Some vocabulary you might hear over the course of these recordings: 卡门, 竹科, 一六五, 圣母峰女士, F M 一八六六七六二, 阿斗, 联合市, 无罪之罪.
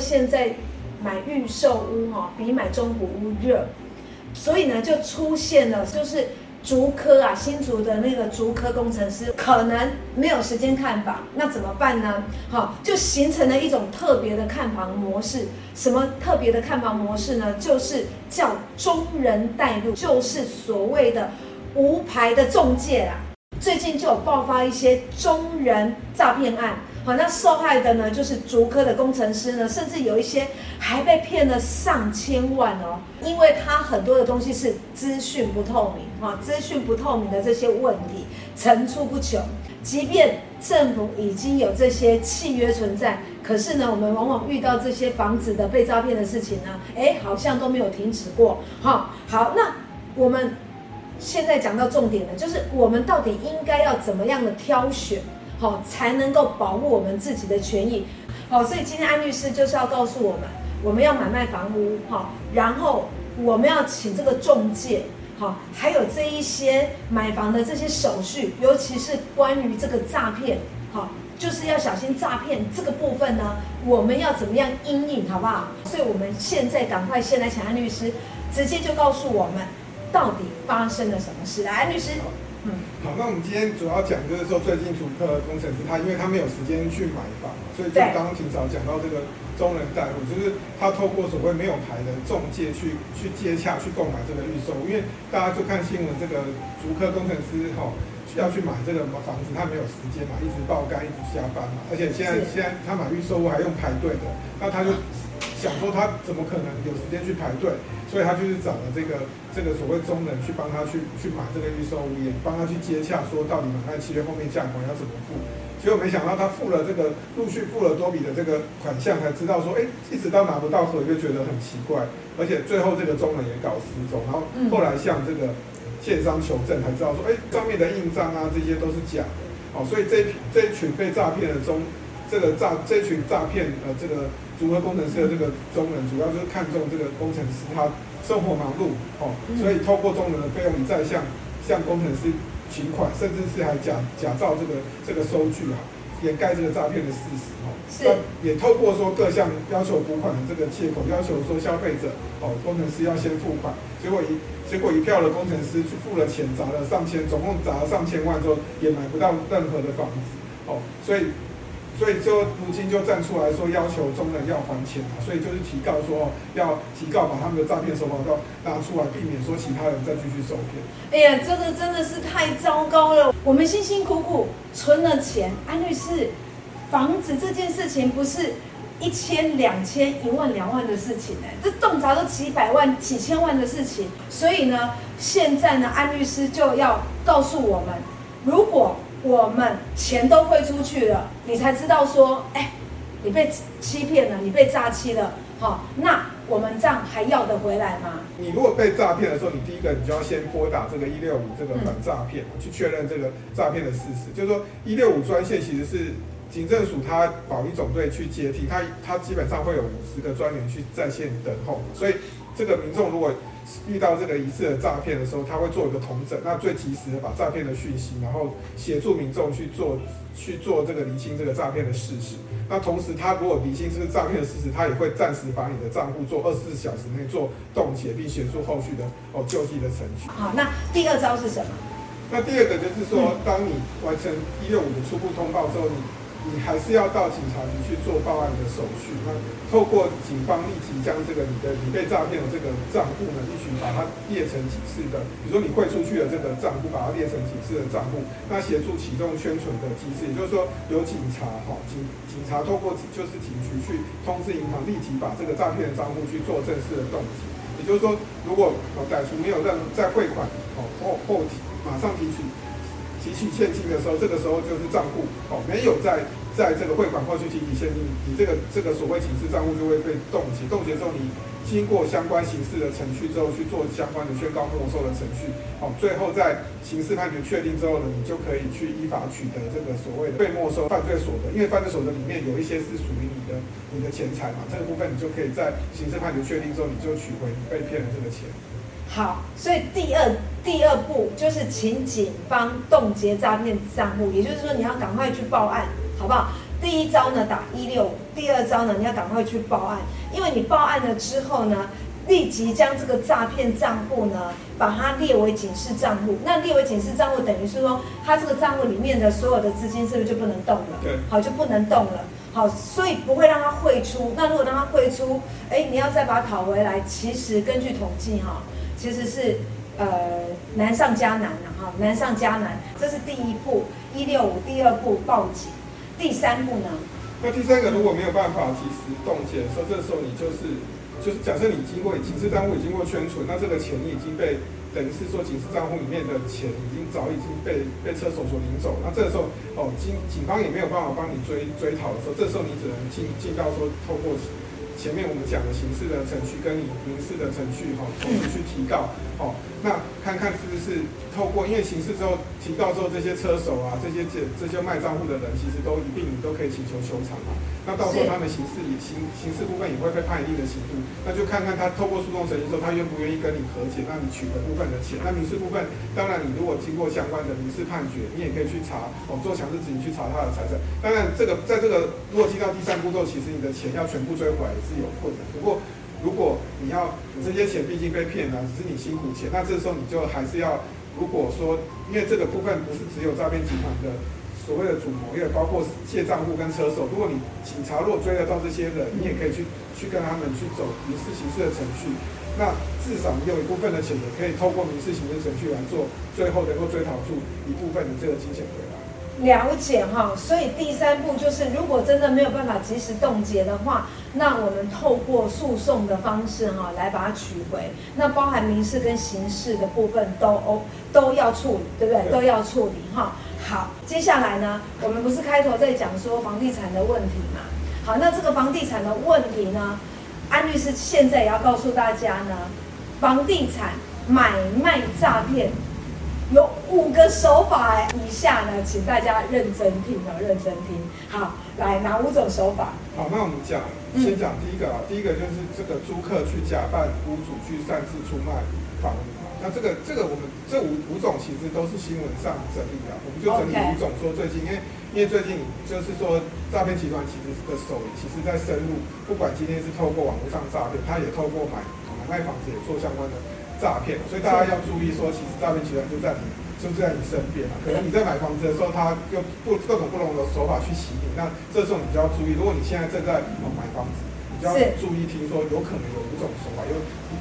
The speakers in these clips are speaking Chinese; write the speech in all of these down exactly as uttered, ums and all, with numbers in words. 现在买预售屋哈、哦、比买中古屋热，所以呢就出现了就是竹科啊，新竹的那个竹科工程师可能没有时间看房，那怎么办呢？好，就形成了一种特别的看房模式。什么特别的看房模式呢？就是叫中人带路，就是所谓的无牌的中介啦。最近就有爆发一些中人诈骗案。好，那受害的呢，就是竹科的工程师呢，甚至有一些还被骗了上千万哦，因为他很多的东西是资讯不透明，哈、哦，资讯不透明的这些问题层出不穷。即便政府已经有这些契约存在，可是呢，我们往往遇到这些房子的被诈骗的事情呢，哎，好像都没有停止过，哈、哦。好，那我们现在讲到重点了，就是我们到底应该要怎么样的挑选？好，才能够保护我们自己的权益。好，所以今天安律师就是要告诉我们，我们要买卖房屋，好，然后我们要请这个仲介，好，还有这一些买房的这些手续，尤其是关于这个诈骗，好，就是要小心诈骗这个部分呢，我们要怎么样因应，好不好？所以我们现在赶快先来请安律师直接就告诉我们到底发生了什么事。来，安律师。嗯，好，那我们今天主要讲就是说，最近竹科工程师他因为他没有时间去买房，所以就刚刚挺早讲到这个中人代户，就是他透过所谓没有牌的仲介去去接洽去购买这个预售，因为大家就看新闻，这个竹科工程师哈、哦、要去买这个房子，他没有时间嘛，一直爆肝，一直下班嘛，而且现在现在他买预售还用排队的，那他就想说他怎么可能有时间去排队，所以他就是找了这个这个所谓中人去帮他去去买这个预售物业，帮他去接洽说到底买卖契约后面价款要怎么付。结果没想到他付了这个陆续付了多笔的这个款项，才知道说，哎，一直到拿不到合约，觉得很奇怪，而且最后这个中人也搞失踪，然后后来向这个建商求证，才知道说，哎，上面的印章啊这些都是假的，哦，所以这这一群被诈骗的中。这个诈这群诈骗呃，这个竹科工程师的这个中人，主要就是看中这个工程师他生活忙碌哦，所以透过中人的费用一再向向工程师请款，甚至是还假假造这个这个收据啊，掩盖这个诈骗的事实哦。是。也透过说各项要求补款的这个借口，要求说消费者哦，工程师要先付款，结果一结果一票的工程师去付了钱，砸了上千，总共砸了上千万之后，也买不到任何的房子哦，所以。所以就如今就站出来说要求中人要还钱啊，所以就是提告说要提告把他们的诈骗手法都拿出来，避免说其他人再继续受骗。哎呀，这个真的是太糟糕了！我们辛辛苦苦存了钱，安律师，房子这件事情不是一千、两千、一万、两万的事情、欸、这动辄都几百万、几千万的事情。所以呢，现在呢，安律师就要告诉我们，如果我们钱都汇出去了，你才知道说，哎，你被欺骗了，你被诈欺了，好，那我们这样还要得回来吗？你如果被诈骗的时候，你第一个你就要先拨打这个一六五这个反诈骗，嗯、去确认这个诈骗的事实。就是说，一六五专线其实是警政署它保一总队去接替，它它基本上会有五十个专员去在线等候，所以这个民众如果遇到这个疑似的诈骗的时候，他会做一个统整，那最及时的把诈骗的讯息，然后协助民众去做去做这个厘清这个诈骗的事实。那同时，他如果厘清这个诈骗的事实，他也会暂时把你的账户做二十四小时内做冻结，并协助后续的哦救济的程序。好，那第二招是什么？那第二个就是说，当你完成一六五的初步通报之后，你。你还是要到警察局去做报案的手续。那透过警方立即将这个你的你被诈骗的这个账户呢，一起把它列成几次的，比如说你汇出去的这个账户，把它列成几次的账户。那协助启动宣传的机制，也就是说由警察哈、哦、警警察透过就是警局去通知银行，立即把这个诈骗的账户去做正式的冻结。也就是说，如果哦歹徒没有让在汇款哦后后提马上提取。提取现金的时候，这个时候就是账户哦没有在在这个汇款后去提取现金，你这个这个所谓警示账户就会被冻结。冻结之后，你经过相关刑事的程序之后，去做相关的宣告没收的程序哦，最后在刑事判决确定之后呢，你就可以去依法取得这个所谓的被没收犯罪所得，因为犯罪所得里面有一些是属于你的你的钱财嘛，这个部分你就可以在刑事判决确定之后，你就取回你被骗的这个钱。好，所以第二第二步就是请警方冻结诈骗账户，也就是说你要赶快去报案，好不好？第一招呢打一六五，第二招呢你要赶快去报案，因为你报案了之后呢，立即将这个诈骗账户呢，把它列为警示账户。那列为警示账户，等于是说，它这个账户里面的所有的资金是不是就不能动了？对，好，就不能动了。好，所以不会让它汇出。那如果让它汇出，哎，你要再把它讨回来，其实根据统计哈，其实是呃难上加难了哈，难上加难。这是第一步，一六五；第二步报警；第三步呢？那第三个如果没有办法及时冻结的时候，这时候你就是。就是假设你经过警示账户已经过圈存，那这个钱已经被等于是说警示账户里面的钱已经早已经被被车手所领走，那这时候哦警警方也没有办法帮你追追讨的时候，这时候你只能进进到说透过前面我们讲的刑事的程序跟你民事的程序哈、哦，同时去提告哦，那看看是不是透过因为刑事之后提告之后这些车手啊这些这些卖账户的人其实都一并你都可以请求求偿嘛。那到时候他们刑事也刑刑事部分也会被判一定的刑度，那就看看他透过诉讼程序之后，他愿不愿意跟你和解，让你取回部分的钱。那民事部分，当然你如果经过相关的民事判决，你也可以去查哦，做强制执行去查他的财产。当然，这个在这个如果进到第三步之后，其实你的钱要全部追回来也是有困难。不过如果你要这些钱毕竟被骗了，只是你辛苦钱，那这时候你就还是要，如果说因为这个部分不是只有诈骗集团的。所谓的主谋也包括借账户跟车手，如果你警察若追得到这些人，你也可以去去跟他们去走民事刑事的程序，那至少你有一部分的钱也可以透过民事刑事程序来做，最后能够追讨出一部分的这个金钱回来。了解哈，所以第三步就是，如果真的没有办法及时冻结的话，那我们透过诉讼的方式哈来把它取回，那包含民事跟刑事的部分都都要处理，对不对？对都要处理哈。好，接下来呢，我们不是开头在讲说房地产的问题嘛？好，那这个房地产的问题呢，安律师现在也要告诉大家呢，房地产买卖诈骗有五个手法以下呢，请大家认真听哦，认真听。好，来哪五种手法？好，那我们讲，先讲第一个啊，第一个就是这个租客去假扮屋主去擅自出卖房屋。那这个这个我们这五五种其实都是新闻上整理的，我们就整理五种说最近，因为因为最近就是说诈骗集团其实的手其实在深入，不管今天是透过网络上诈骗，他也透过买买卖房子也做相关的诈骗，所以大家要注意说，其实诈骗集团就在你就在你身边了，可能你在买房子的时候，他用不各种不同的手法去洗你，那这时候你就要注意，如果你现在正在买房子，你就要注意听说有可能有五种手法有。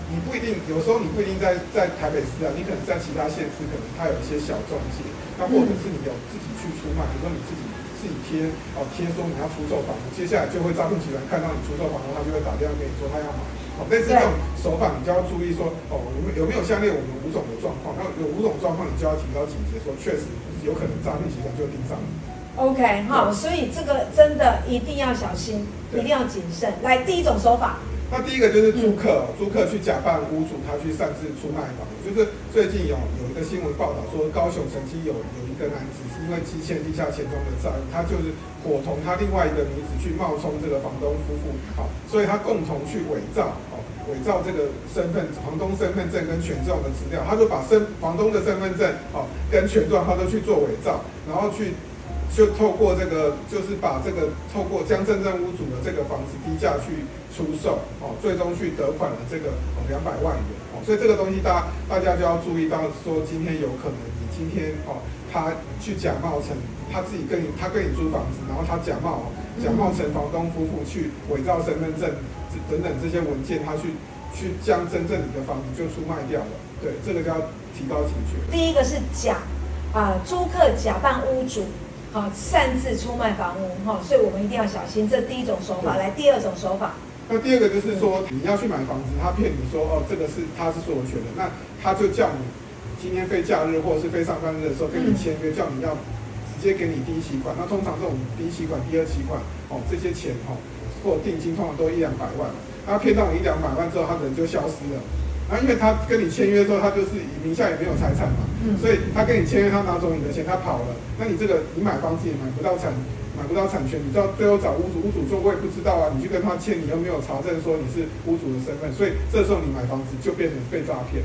你不一定，有时候你不一定在在台北市啊，你可能在其他县市，可能它有一些小中介，那或者是你有自己去出卖，比如说你自己自己贴哦贴说你要出售房子，接下来就会诈骗集团看到你出售房子，他就会打电话跟你说他要买，哦，类似这种手法你就要注意说哦有没有下列我们五种的状况，那有五种状况你就要提高警觉，说确实有可能诈骗集团就盯上你。OK， 好，所以这个真的一定要小心，一定要谨慎。来，第一种手法。那第一个就是租客，租客去假扮屋主，他去擅自出卖房子。就是最近有有一个新闻报道说，高雄曾经有有一个男子因为积欠地下钱庄的债务，他就是伙同他另外一个女子去冒充这个房东夫妇，好，所以他共同去伪造，哦，伪造这个身份房东身份证跟权状的资料，他就把身房东的身份证，哦，跟权状他都去做伪造，然后去。就透过这个，就是把这个透过将真正屋主的这个房子低价去出售，哦，最终去得款了这个两百万元，哦，所以这个东西大大家就要注意到，说今天有可能你今天哦，他去假冒成他自己跟你他跟你租房子，然后他假冒假冒成房东夫妇去伪造身份证等等这些文件，他去去将真正你的房子就出卖掉了，对，这个就要提高警觉。第一个是假啊，呃，租客假扮屋主。好，擅自出卖房屋，哈，所以我们一定要小心。这第一种手法，来第二种手法。那第二个就是说，你要去买房子，他骗你说，哦，这个是他是所有权人，那他就叫你今天非假日或者是非上班日的时候跟你签约，叫你要直接给你第一期款。那通常这种第一期款、第二期款，哦，这些钱哦，或定金通常都一两百万。他骗到你一两百万之后，他人就消失了。然后因为他跟你签约之后，他就是名下也没有财产嘛。所以他跟你签约，他拿走你的钱，他跑了。那你这个你买房子也买不到产，买不到产权，你到最后找屋主，屋主说我也不知道啊，你去跟他签，你又没有查证说你是屋主的身份，所以这时候你买房子就变成被诈骗。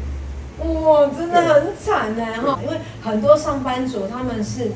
哇，真的很惨哎哈！因为很多上班族他们是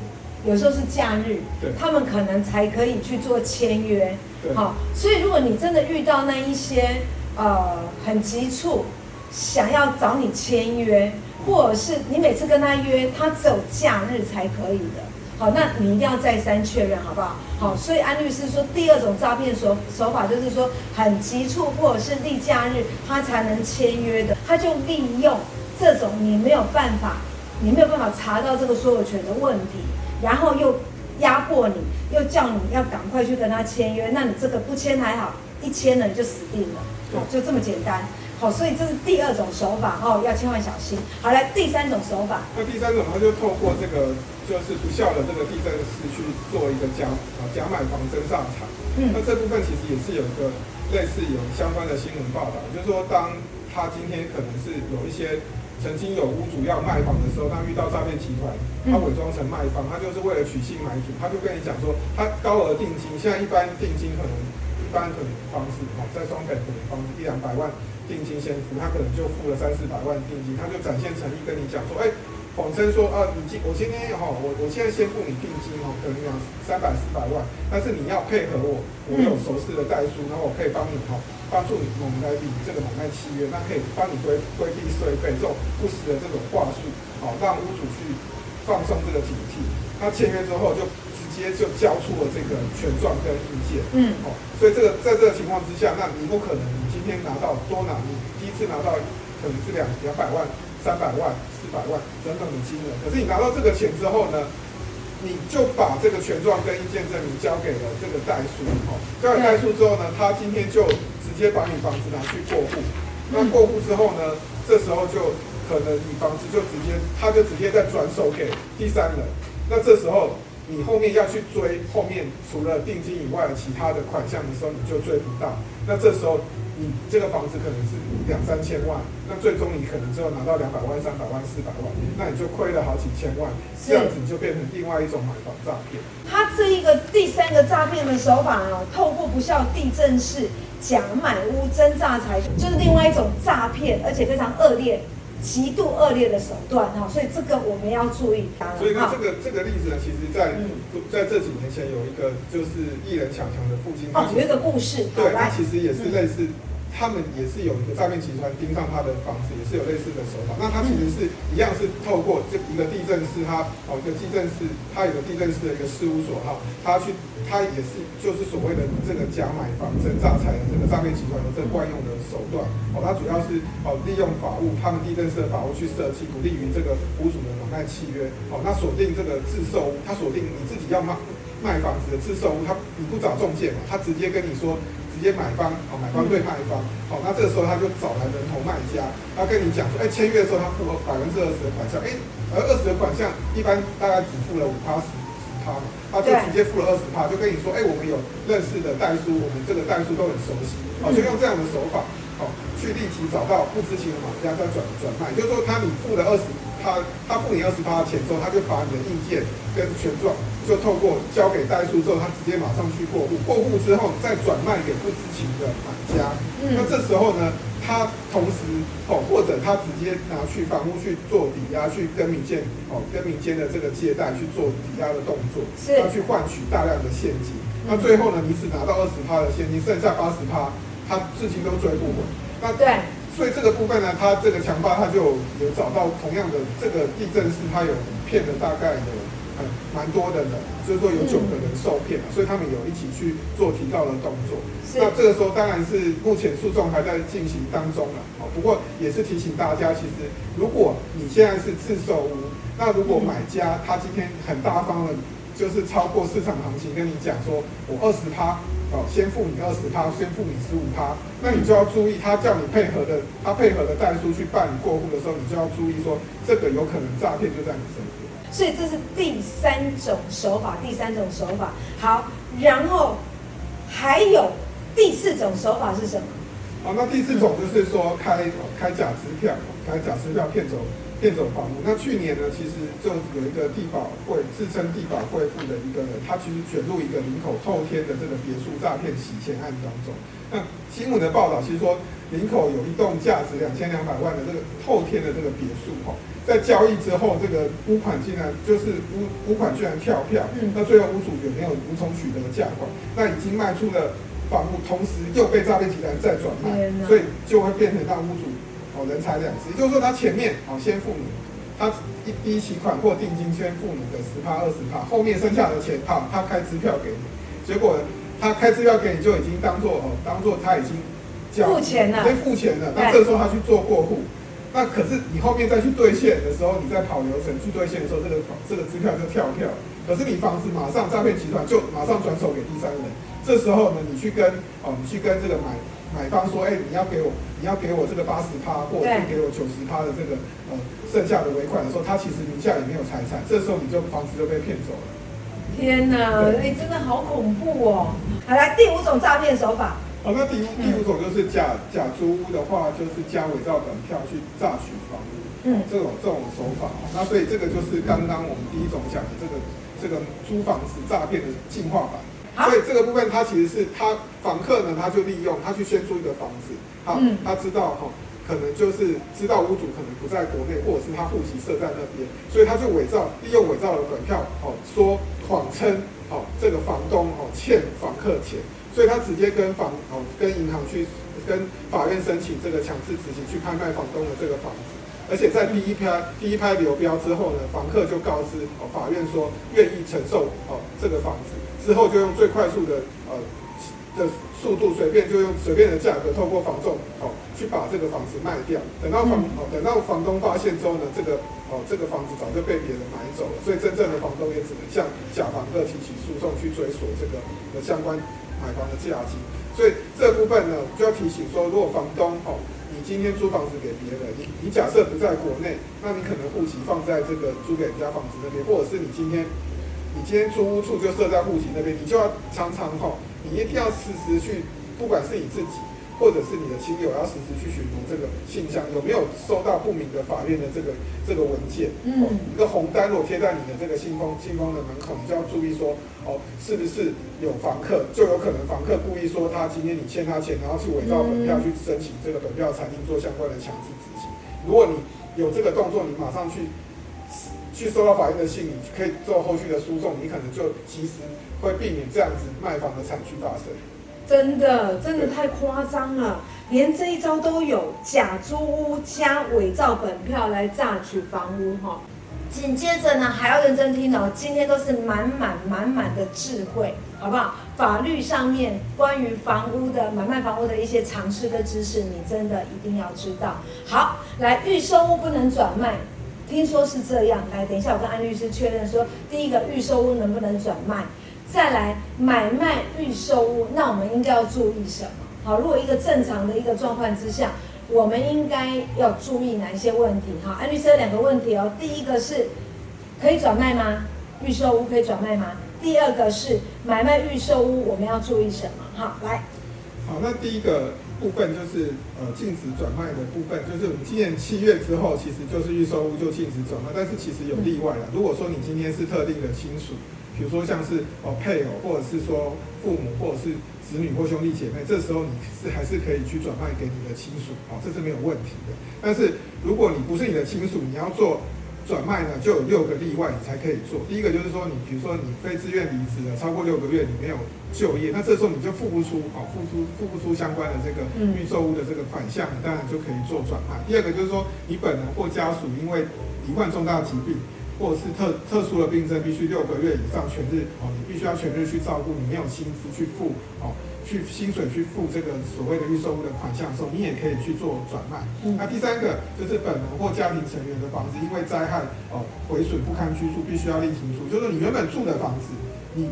有时候是假日，他们可能才可以去做签约。好，所以如果你真的遇到那一些呃很急促想要找你签约，或者是你每次跟他约他只有假日才可以的，好，那你一定要再三确认，好不好？好，所以安律师说，第二种诈骗手手法就是说很急促或者是例假日他才能签约的，他就利用这种你没有办法，你没有办法查到这个所有权的问题，然后又压迫你，又叫你要赶快去跟他签约，那你这个不签还好，一签了你就死定了，好，就这么简单。好，所以这是第二种手法哦，要千万小心。好，来第三种手法。那第三种，他就透过这个就是不孝的这个地震师去做一个假啊假买房真上场。嗯。那这部分其实也是有一个类似有相关的新闻报道，就是说当他今天可能是有一些曾经有屋主要卖房的时候，他遇到诈骗集团，他伪装成卖方，他就是为了取信买主，他就跟你讲说他高额定金，现在一般定金可能一般可能房子哦，在双北可能房子一两百万。定金先付，他可能就付了三四百万定金，他就展现诚意跟你讲说，哎、欸，谎称说啊，你今我今天哈、哦，我我现在先付你定金哈、哦，可能有三百四百万，但是你要配合我，我有熟识的代书，然后我可以帮你哈、哦，帮助你我们来理这个买卖契约，那可以帮你规规避税费这种不实的这种话术，好、哦、让屋主去放松这个警惕。他签约之后就直接就交出了这个权状跟意见，嗯，好、哦，所以这个在这个情况之下，那你不可能。今天拿到多拿，你第一次拿到可能是两两百万、三百万、四百万等等的金额。可是你拿到这个钱之后呢，你就把这个权状跟意见证明交给了这个代书，哦，交给代书之后呢，他今天就直接把你房子拿去过户。那过户之后呢，这时候就可能你房子就直接，他就直接再转手给第三人。那这时候。你后面要去追后面除了定金以外的其他的款项的时候，你就追不到。那这时候你这个房子可能是两三千万，那最终你可能只有拿到两百万、三百万、四百万，那你就亏了好几千万。这样子你就变成另外一种买房诈骗。他这一个第三个诈骗的手法哦，透过不孝地政士假买屋真诈财，就是另外一种诈骗，而且非常恶劣。极度恶劣的手段哈，所以这个我们要注意。所以呢，这个这个例子呢，其实在、嗯、在这几年前有一个就是艺人强强的父亲，哦，有一个故事，对，那其实也是类似，嗯、他们也是有一个诈骗集团盯上他的房子，也是有类似的手法。那他其实是、嗯、一样是透过这一个地政士，他哦一个地政士，他有个地政士的一个事务所哈，他去他也是就是所谓的这个假买房真诈财的这个诈骗集团的这个惯用的手段。哦，它主要是哦利用法务，他们地政士的法务去设计不利于这个屋主的买卖契约。哦，那锁定这个自售屋，他锁定你自己要卖卖房子的自售屋，他你不找中介嘛，他直接跟你说，直接买方哦，买方对卖方。哦，那这个时候他就找来人头卖家，他跟你讲说，哎、欸，签约的时候他付了百分之二十的款项，哎、欸，而二十的款项一般大概只付了五趴十。他就直接付了二十趴，就跟你说，哎、欸，我们有认识的代书，我们这个代书都很熟悉，好、哦，就用这样的手法，好、哦，去立即找到不知情的买家再转转卖，也就是说，他你付了二十，他他付你二十趴的钱之后，他就把你的意见跟权状就透过交给代书之后，他直接马上去过户，过户之后再转卖给不知情的买家，嗯、那这时候呢？他同时哦，或者他直接拿去房屋去做抵押，去跟民间哦，跟民间的这个借贷去做抵押的动作，他去换取大量的现金。那最后呢，你只拿到二十趴的现金，剩下八十趴，他事情都追不回。那对，所以这个部分呢，他这个强巴他就有找到同样的这个地震师，他有骗了大概有呃蛮多的人，就是说有九个人受骗，所以他们有一起去做提告的动作。那这个时候当然是目前诉讼还在进行当中了，哦，不过也是提醒大家，其实如果你现在是自售屋，那如果买家他今天很大方的，就是超过市场行情跟你讲说，我二十趴，哦，先付你二十趴，先付你十五趴，那你就要注意，他叫你配合的，他配合的代书去办理过户的时候，你就要注意说，这个有可能诈骗就在你身边。所以这是第三种手法，第三种手法。好，然后还有。第四种手法是什么？好，那第四种就是说开开假支票，开假支票骗走变种防务。那去年呢，其实政府有一个地保会自称地保会副的一个人，他其实卷入一个林口透天的这个别墅诈骗洗钱案当中。那新闻的报道其实说，林口有一栋价值两千两百万的这个透天的这个别墅哈，在交易之后，这个屋款竟然就是屋屋款居然跳票，那最后屋主也没有无从取得价款，那已经卖出了房屋，同时又被诈骗集团再转卖，所以就会变成让屋主。哦，人财两失，也就是说他前面哦先付你，他一第一期款或定金先付你的十趴二十趴，后面剩下的钱啊、哦、他开支票给你，结果他开支票给你就已经当做哦当做他已经交付钱了，先付钱了，那这时候他去做过户，那可是你后面再去兑现的时候，你在跑流程去兑现的时候，这个这个支票就跳票，可是你房子马上诈骗集团就马上转手给第三人，这时候呢你去跟哦你去跟这个买。买方说：“哎、欸，你要给我，你要给我这个八十趴，或者是给我九十趴的这个呃剩下的尾款的时候，他其实名下也没有财产，这时候你就房子就被骗走了。”天哪，哎、欸，真的好恐怖哦！好，来第五种诈骗手法。好、哦，那第五第五种就是假假租屋的话，就是加伪造本票去诈取房屋，嗯，这种这种手法。那所以这个就是刚刚我们第一种讲的这个这个租房子诈骗的进化版。所以这个部分，它其实是他房客呢，他就利用他去宣租一个房子，好、嗯，他知道哈、哦，可能就是知道屋主可能不在国内，或者是他户籍设在那边，所以他就伪造，利用伪造的本票，哦，说谎称哦这个房东哦欠房客钱，所以他直接跟房哦跟银行去跟法院申请这个强制执行去拍卖房东的这个房子。而且在第一拍第一拍流标之后呢，房客就告知哦法院说愿意承受哦这个房子，之后就用最快速的呃的速度随便就用随便的价格透过房仲哦去把这个房子卖掉，等到房、嗯、哦等到房东发现之后呢，这个哦这个房子早就被别人买走了，所以真正的房东也只能向假房客提起诉讼去追索这个的相关买房的价金。所以这部分呢就要提醒说，如果房东哦。你今天租房子给别人，你你假设不在国内，那你可能户籍放在这个租给人家房子那边，或者是你今天你今天租屋处就设在户籍那边，你就要常常哈、哦，你一定要时时去，不管是你自己或者是你的亲友，要时时去询问这个信箱有没有收到不明的法院的这个这个文件，嗯，哦、一个红单我贴在你的这个信封信封的门口，你就要注意说哦，是不是有房客，就有可能房客故意说他今天你欠他钱，然后去伪造本票去申请这个本票才能做相关的强制执行。如果你有这个动作，你马上去去收到法院的信，你可以做后续的诉讼，你可能就及时会避免这样子卖房的惨剧发生。真的，真的太夸张了，连这一招都有，假租屋加伪造本票来榨取房屋哈。紧接着呢，还要认真听哦，今天都是满满满满的智慧，好不好？法律上面关于房屋的买卖房屋的一些常识跟知识，你真的一定要知道。好，来预售屋不能转卖，听说是这样。来，等一下我跟安律师确认说，第一个预售屋能不能转卖，再来买卖预售屋，那我们应该要注意什么？好，如果一个正常的一个状况之下，我们应该要注意哪一些问题？哈，安律师有两个问题哦。第一个是，可以转卖吗？预售屋可以转卖吗？第二个是买卖预售屋，我们要注意什么？哈，来。好，那第一个部分就是呃禁止转卖的部分，就是我们今年七月之后，其实就是预售屋就禁止转卖，但是其实有例外啦。如果说你今天是特定的亲属，比如说像是哦配偶，或者是说父母，或者是子女或兄弟姐妹，这时候你是还是可以去转卖给你的亲属，哦，这是没有问题的。但是如果你不是你的亲属，你要做转卖呢，就有六个例外你才可以做。第一个就是说，你比如说你非自愿离职了，超过六个月你没有就业，那这时候你就付不出，哦，付出付不出相关的这个预售屋的这个款项，你当然就可以做转卖。第二个就是说，你本人或家属因为罹患重大疾病，或者是特特殊的病症，必须六个月以上全日哦，你必须要全日去照顾，你没有薪资去付哦，去薪水去付这个所谓的预售屋的款项的时候，你也可以去做转卖。嗯、那第三个就是本人或家庭成员的房子因为灾害哦毁损不堪居住，必须要另行出租，就是你原本住的房子，你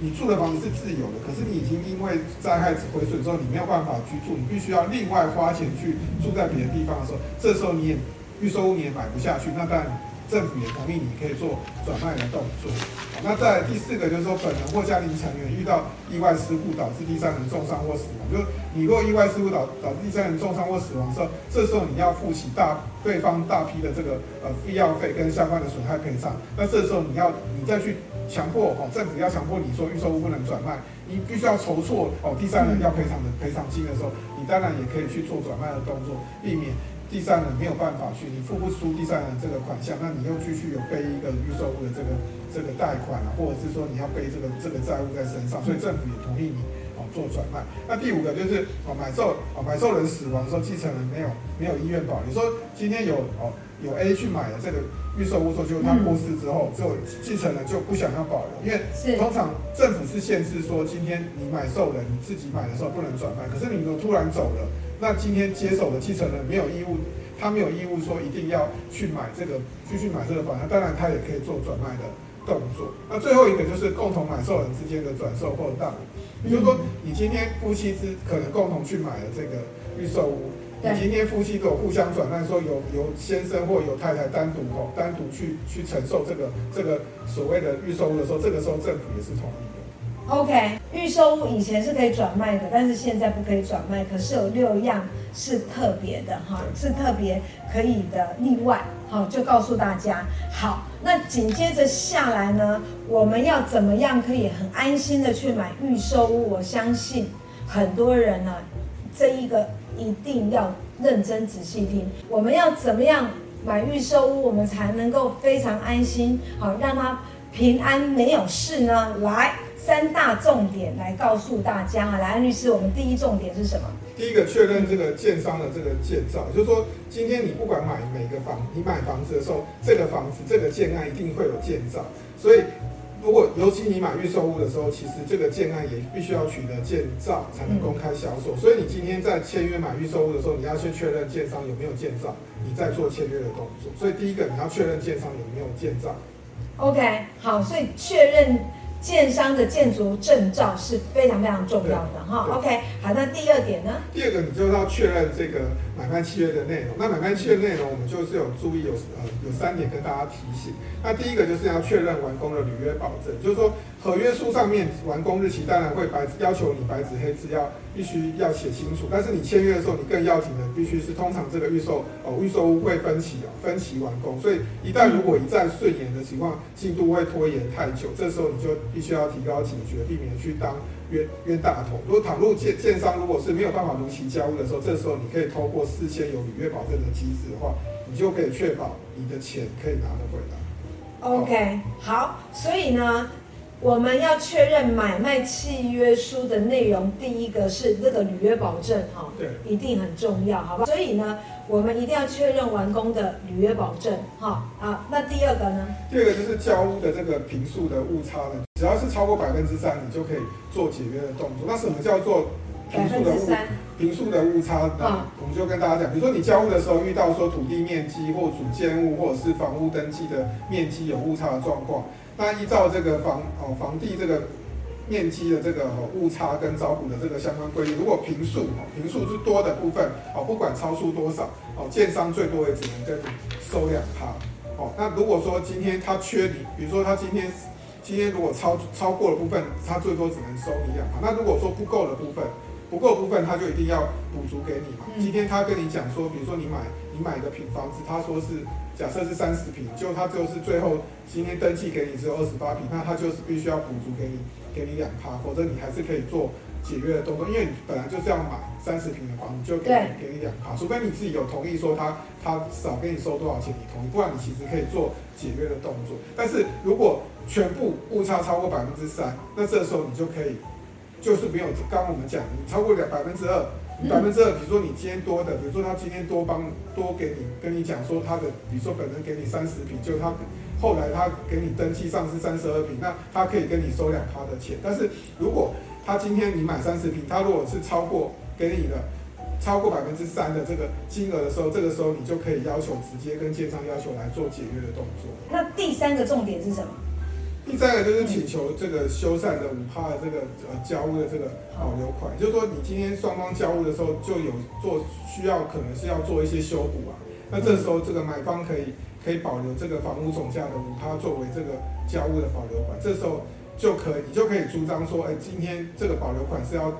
你住的房子是自有的，可是你已经因为灾害毁损之后，你没有办法居住，你必须要另外花钱去住在别的地方的时候，这时候你也预售屋你也买不下去，那当然。政府也同意你可以做转卖的动作。那再来第四个就是说，本人或家庭成员遇到意外事故导致第三人重伤或死亡，就是你若意外事故导导致第三人重伤或死亡的时候，这时候你要负起大对方大批的这个呃医药费跟相关的损害赔偿。那这时候你要你再去强迫哦，政府要强迫你说预售屋不能转卖，你必须要筹措哦第三人要赔偿的赔偿金的时候，你当然也可以去做转卖的动作，避免第三人没有办法去，你付不出第三人这个款项，那你又继续有背一个预售物的这个这个贷款啊，或者是说你要背这个这个债务在身上，所以政府也同意你哦做转卖。那第五个就是哦买受哦买受人死亡的时候，继承人没有没有医院保，你说今天有哦有 A 去买了这个预售屋之后，就他过世之后，就继承人就不想要保留，因为通常政府是限制说，今天你买受人你自己买的时候不能转卖，可是你如果突然走了。那今天接手的继承人没有义务，他没有义务说一定要去买这个，继续买这个房，当然他也可以做转卖的动作。那最后一个就是共同买受人之间的转售或大也就是说，你今天夫妻之可能共同去买了这个预售屋，你今天夫妻都有互相转让，说由由先生或由太太单独哦，单独去去承受这个这个所谓的预售屋的时候，这个时候政府也是同意的。OK， 预售屋以前是可以转卖的，但是现在不可以转卖。可是有六样是特别的哈，是特别可以的例外哈，就告诉大家。好，那紧接着下来呢，我们要怎么样可以很安心的去买预售屋？我相信很多人呢、啊，这一个一定要认真仔细听。我们要怎么样买预售屋，我们才能够非常安心，好让它平安没有事呢？来。三大重点来告诉大家啊，来安律师，我们第一重点是什么？第一个确认这个建商的这个建造，就是说今天你不管买每个房，你买房子的时候，这个房子这个建案一定会有建造，所以如果尤其你买预售屋的时候，其实这个建案也必须要取得建造才能公开销售，所以你今天在签约买预售屋的时候，你要先确认建商有没有建造，你再做签约的动作。所以第一个你要确认建商有没有建造。OK， 好，所以确认。建商的建筑证照是非常非常重要的哈。OK， 好，那第二点呢？第二个你就要确认这个买卖契约的内容。那买卖契约内容，我们就是有注意有呃有三点跟大家提醒。那第一个就是要确认完工的履约保证，就是说合约书上面完工日期当然会白要求你白纸黑字要必须要写清楚，但是你签约的时候，你更要紧的必须是通常这个预售哦预售屋会分期哦分期完工，所以一旦如果一再顺延的情况，进度会拖延太久，这时候你就必须要提高警觉，避免去当冤冤大头。如果倘若建建商如果是没有办法如期交屋的时候，这时候你可以透过事先有履约保证的机制的话，你就可以确保你的钱可以拿得回来。OK， 好，好，所以呢，我们要确认买卖契约书的内容，第一个是这个履约保证哈、哦，一定很重要，好吧？所以呢，我们一定要确认完工的履约保证哈、哦、啊。那第二个呢？第二个就是交屋的这个坪数的误差呢。只要是超过百分之三，你就可以做解约的动作。那什么叫做坪数的误坪数的误差呢、嗯？我们就跟大家讲，比如说你交屋的时候遇到说土地面积或主建物或者是房屋登记的面积有误差的状况，那依照这个房哦房地这个面积的这个误差跟招股的这个相关规定，如果坪数哦坪数是多的部分哦，不管超出多少哦，建商最多也只能跟你收两趴哦。那如果说今天他缺你，比如说他今天。今天如果超超过的部分，它最多只能收你两趴。那如果说不够的部分，不够的部分，它就一定要补足给你嘛。嗯、今天他跟你讲说，比如说你买你买一个平房子，他说是假设是三十平，就他就是最后今天登记给你只有二十八平，那他就是必须要补足给你给你两趴，否则你还是可以做解约的动作，因为你本来就是要买三十平的房子，就给你给你两趴，除非你自己有同意说他他少给你收多少钱，你同意，不然你其实可以做解约的动作。但是如果全部误差超过百分之三，那这时候你就可以，就是没有刚刚我们讲，你超过百分之二，百分之二，比如说你今天多的，比如说他今天多帮多给你跟你讲说他的，比如说本人给你三十平，就他后来他给你登记上是三十二平，那他可以跟你收两趴的钱。但是如果他今天你买三十平，他如果是超过给你的超过百分之三的这个金额的时候，这个时候你就可以要求直接跟建商要求来做解约的动作。那第三个重点是什么？第三个就是请求这个修缮的五趴的这个呃交屋的这个保留款，就是说你今天双方交屋的时候就有做需要，可能是要做一些修补啊。那这时候这个买方可以可以保留这个房屋总价的百分之五作为这个交屋的保留款，这时候就可以你就可以主张说，哎，今天这个保留款是要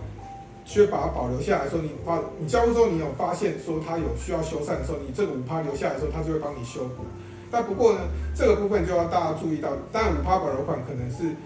去把它保留下来的时候，你把你交屋之后你有发现说它有需要修缮的时候，你这个 百分之五 留下来的时候，它就会帮你修补。那不过呢，这个部分就要大家注意到，当然 百分之五 保留款可能是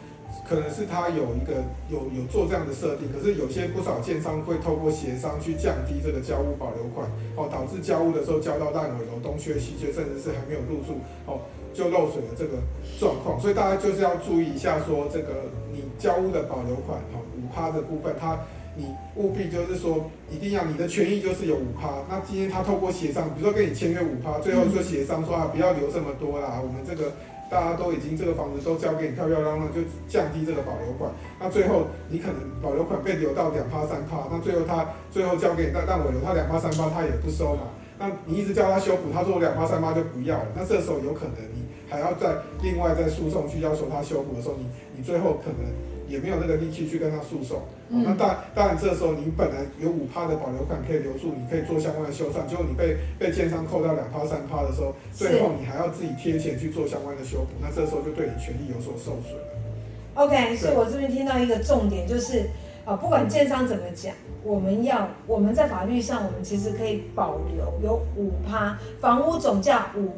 可能是它有一个有有做这样的设定，可是有些不少建商会透过协商去降低这个交屋保留款，哦，导致交屋的时候交到烂尾楼，东缺西缺，甚至是还没有入住，哦，就漏水的这个状况。所以大家就是要注意一下说，说这个你交屋的保留款，哦，百分之五 的部分，它你务必就是说，一定要你的权益就是有 百分之五。那今天他透过协商，比如说跟你签约 百分之五， 最后就协商说啊，不要留这么多啦，我们这个大家都已经这个房子都交给你漂漂亮亮，就降低这个保留款。那最后你可能保留款被留到 百分之二、百分之三、那最后他最后交给你，但但我留他 百分之二、百分之三、他也不收嘛。那你一直叫他修补，他说 百分之二、百分之三、百分之三 就不要了。那这时候有可能你还要再另外再诉讼去要求他修补的时候，你你最后可能也没有那个力气去跟他诉讼，嗯哦，那当当然这时候你本来有 百分之五 的保留款可以留住，你可以做相关的修缮，结果你被被建商扣到 百分之二、百分之三 的时候，最后你还要自己贴钱去做相关的修补，那这时候就对你权益有所受损了。OK， 所以我这边听到一个重点就是，呃，不管建商怎么讲，我们要我们在法律上，我们其实可以保留有 百分之五 房屋总价 百分之五。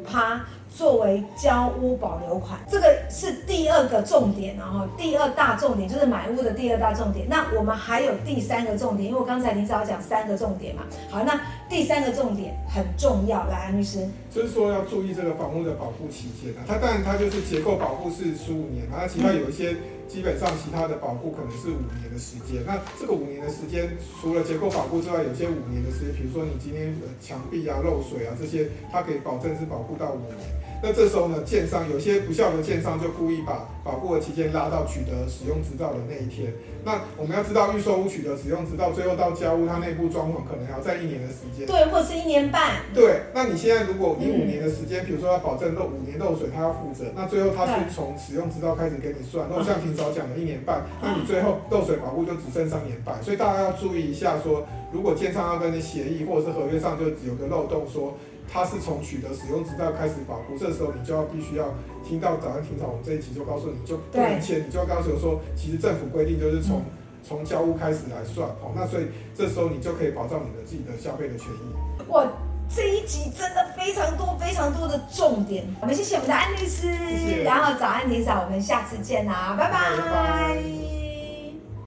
作为交屋保留款，这个是第二个重点，然后第二大重点就是买屋的第二大重点。那我们还有第三个重点，因为我刚才林少讲三个重点嘛。好，那第三个重点很重要，来，安律师，就是说要注意这个房屋的保护期间啊。它当然它就是结构保护是十五年嘛，那其他有一些基本上其他的保护可能是五年的时间。那这个五年的时间，除了结构保护之外，有些五年的时间，比如说你今天墙壁啊、漏水啊这些，它可以保证是保护到五年。那这时候呢，建商有些不肖的建商就故意把保护的期间拉到取得使用执照的那一天。那我们要知道，预售屋取得使用执照，最后到交屋，它内部装潢可能还要在一年的时间，对，或是一年半。对，那你现在如果你五年的时间，比如说要保证漏五年漏水，它要负责，那最后它是从使用执照开始给你算。那像霆嫂讲的一年半，那你最后漏水保护就只剩三年半。所以大家要注意一下说，如果建商要跟你协议，或者是合约上就有个漏洞说，它是从取得使用执照开始保护，这时候你就要必须要听到早上听到我们这一集就告诉你，就不能签，你就要告诉我说，其实政府规定就是从从交屋开始来算，哦，那所以这时候你就可以保障你的自己的消费的权益。哇，这一集真的非常多非常多的重点，我们谢谢我们的安律师，谢谢，然后早安霆嫂，我们下次见啦，拜拜。拜拜。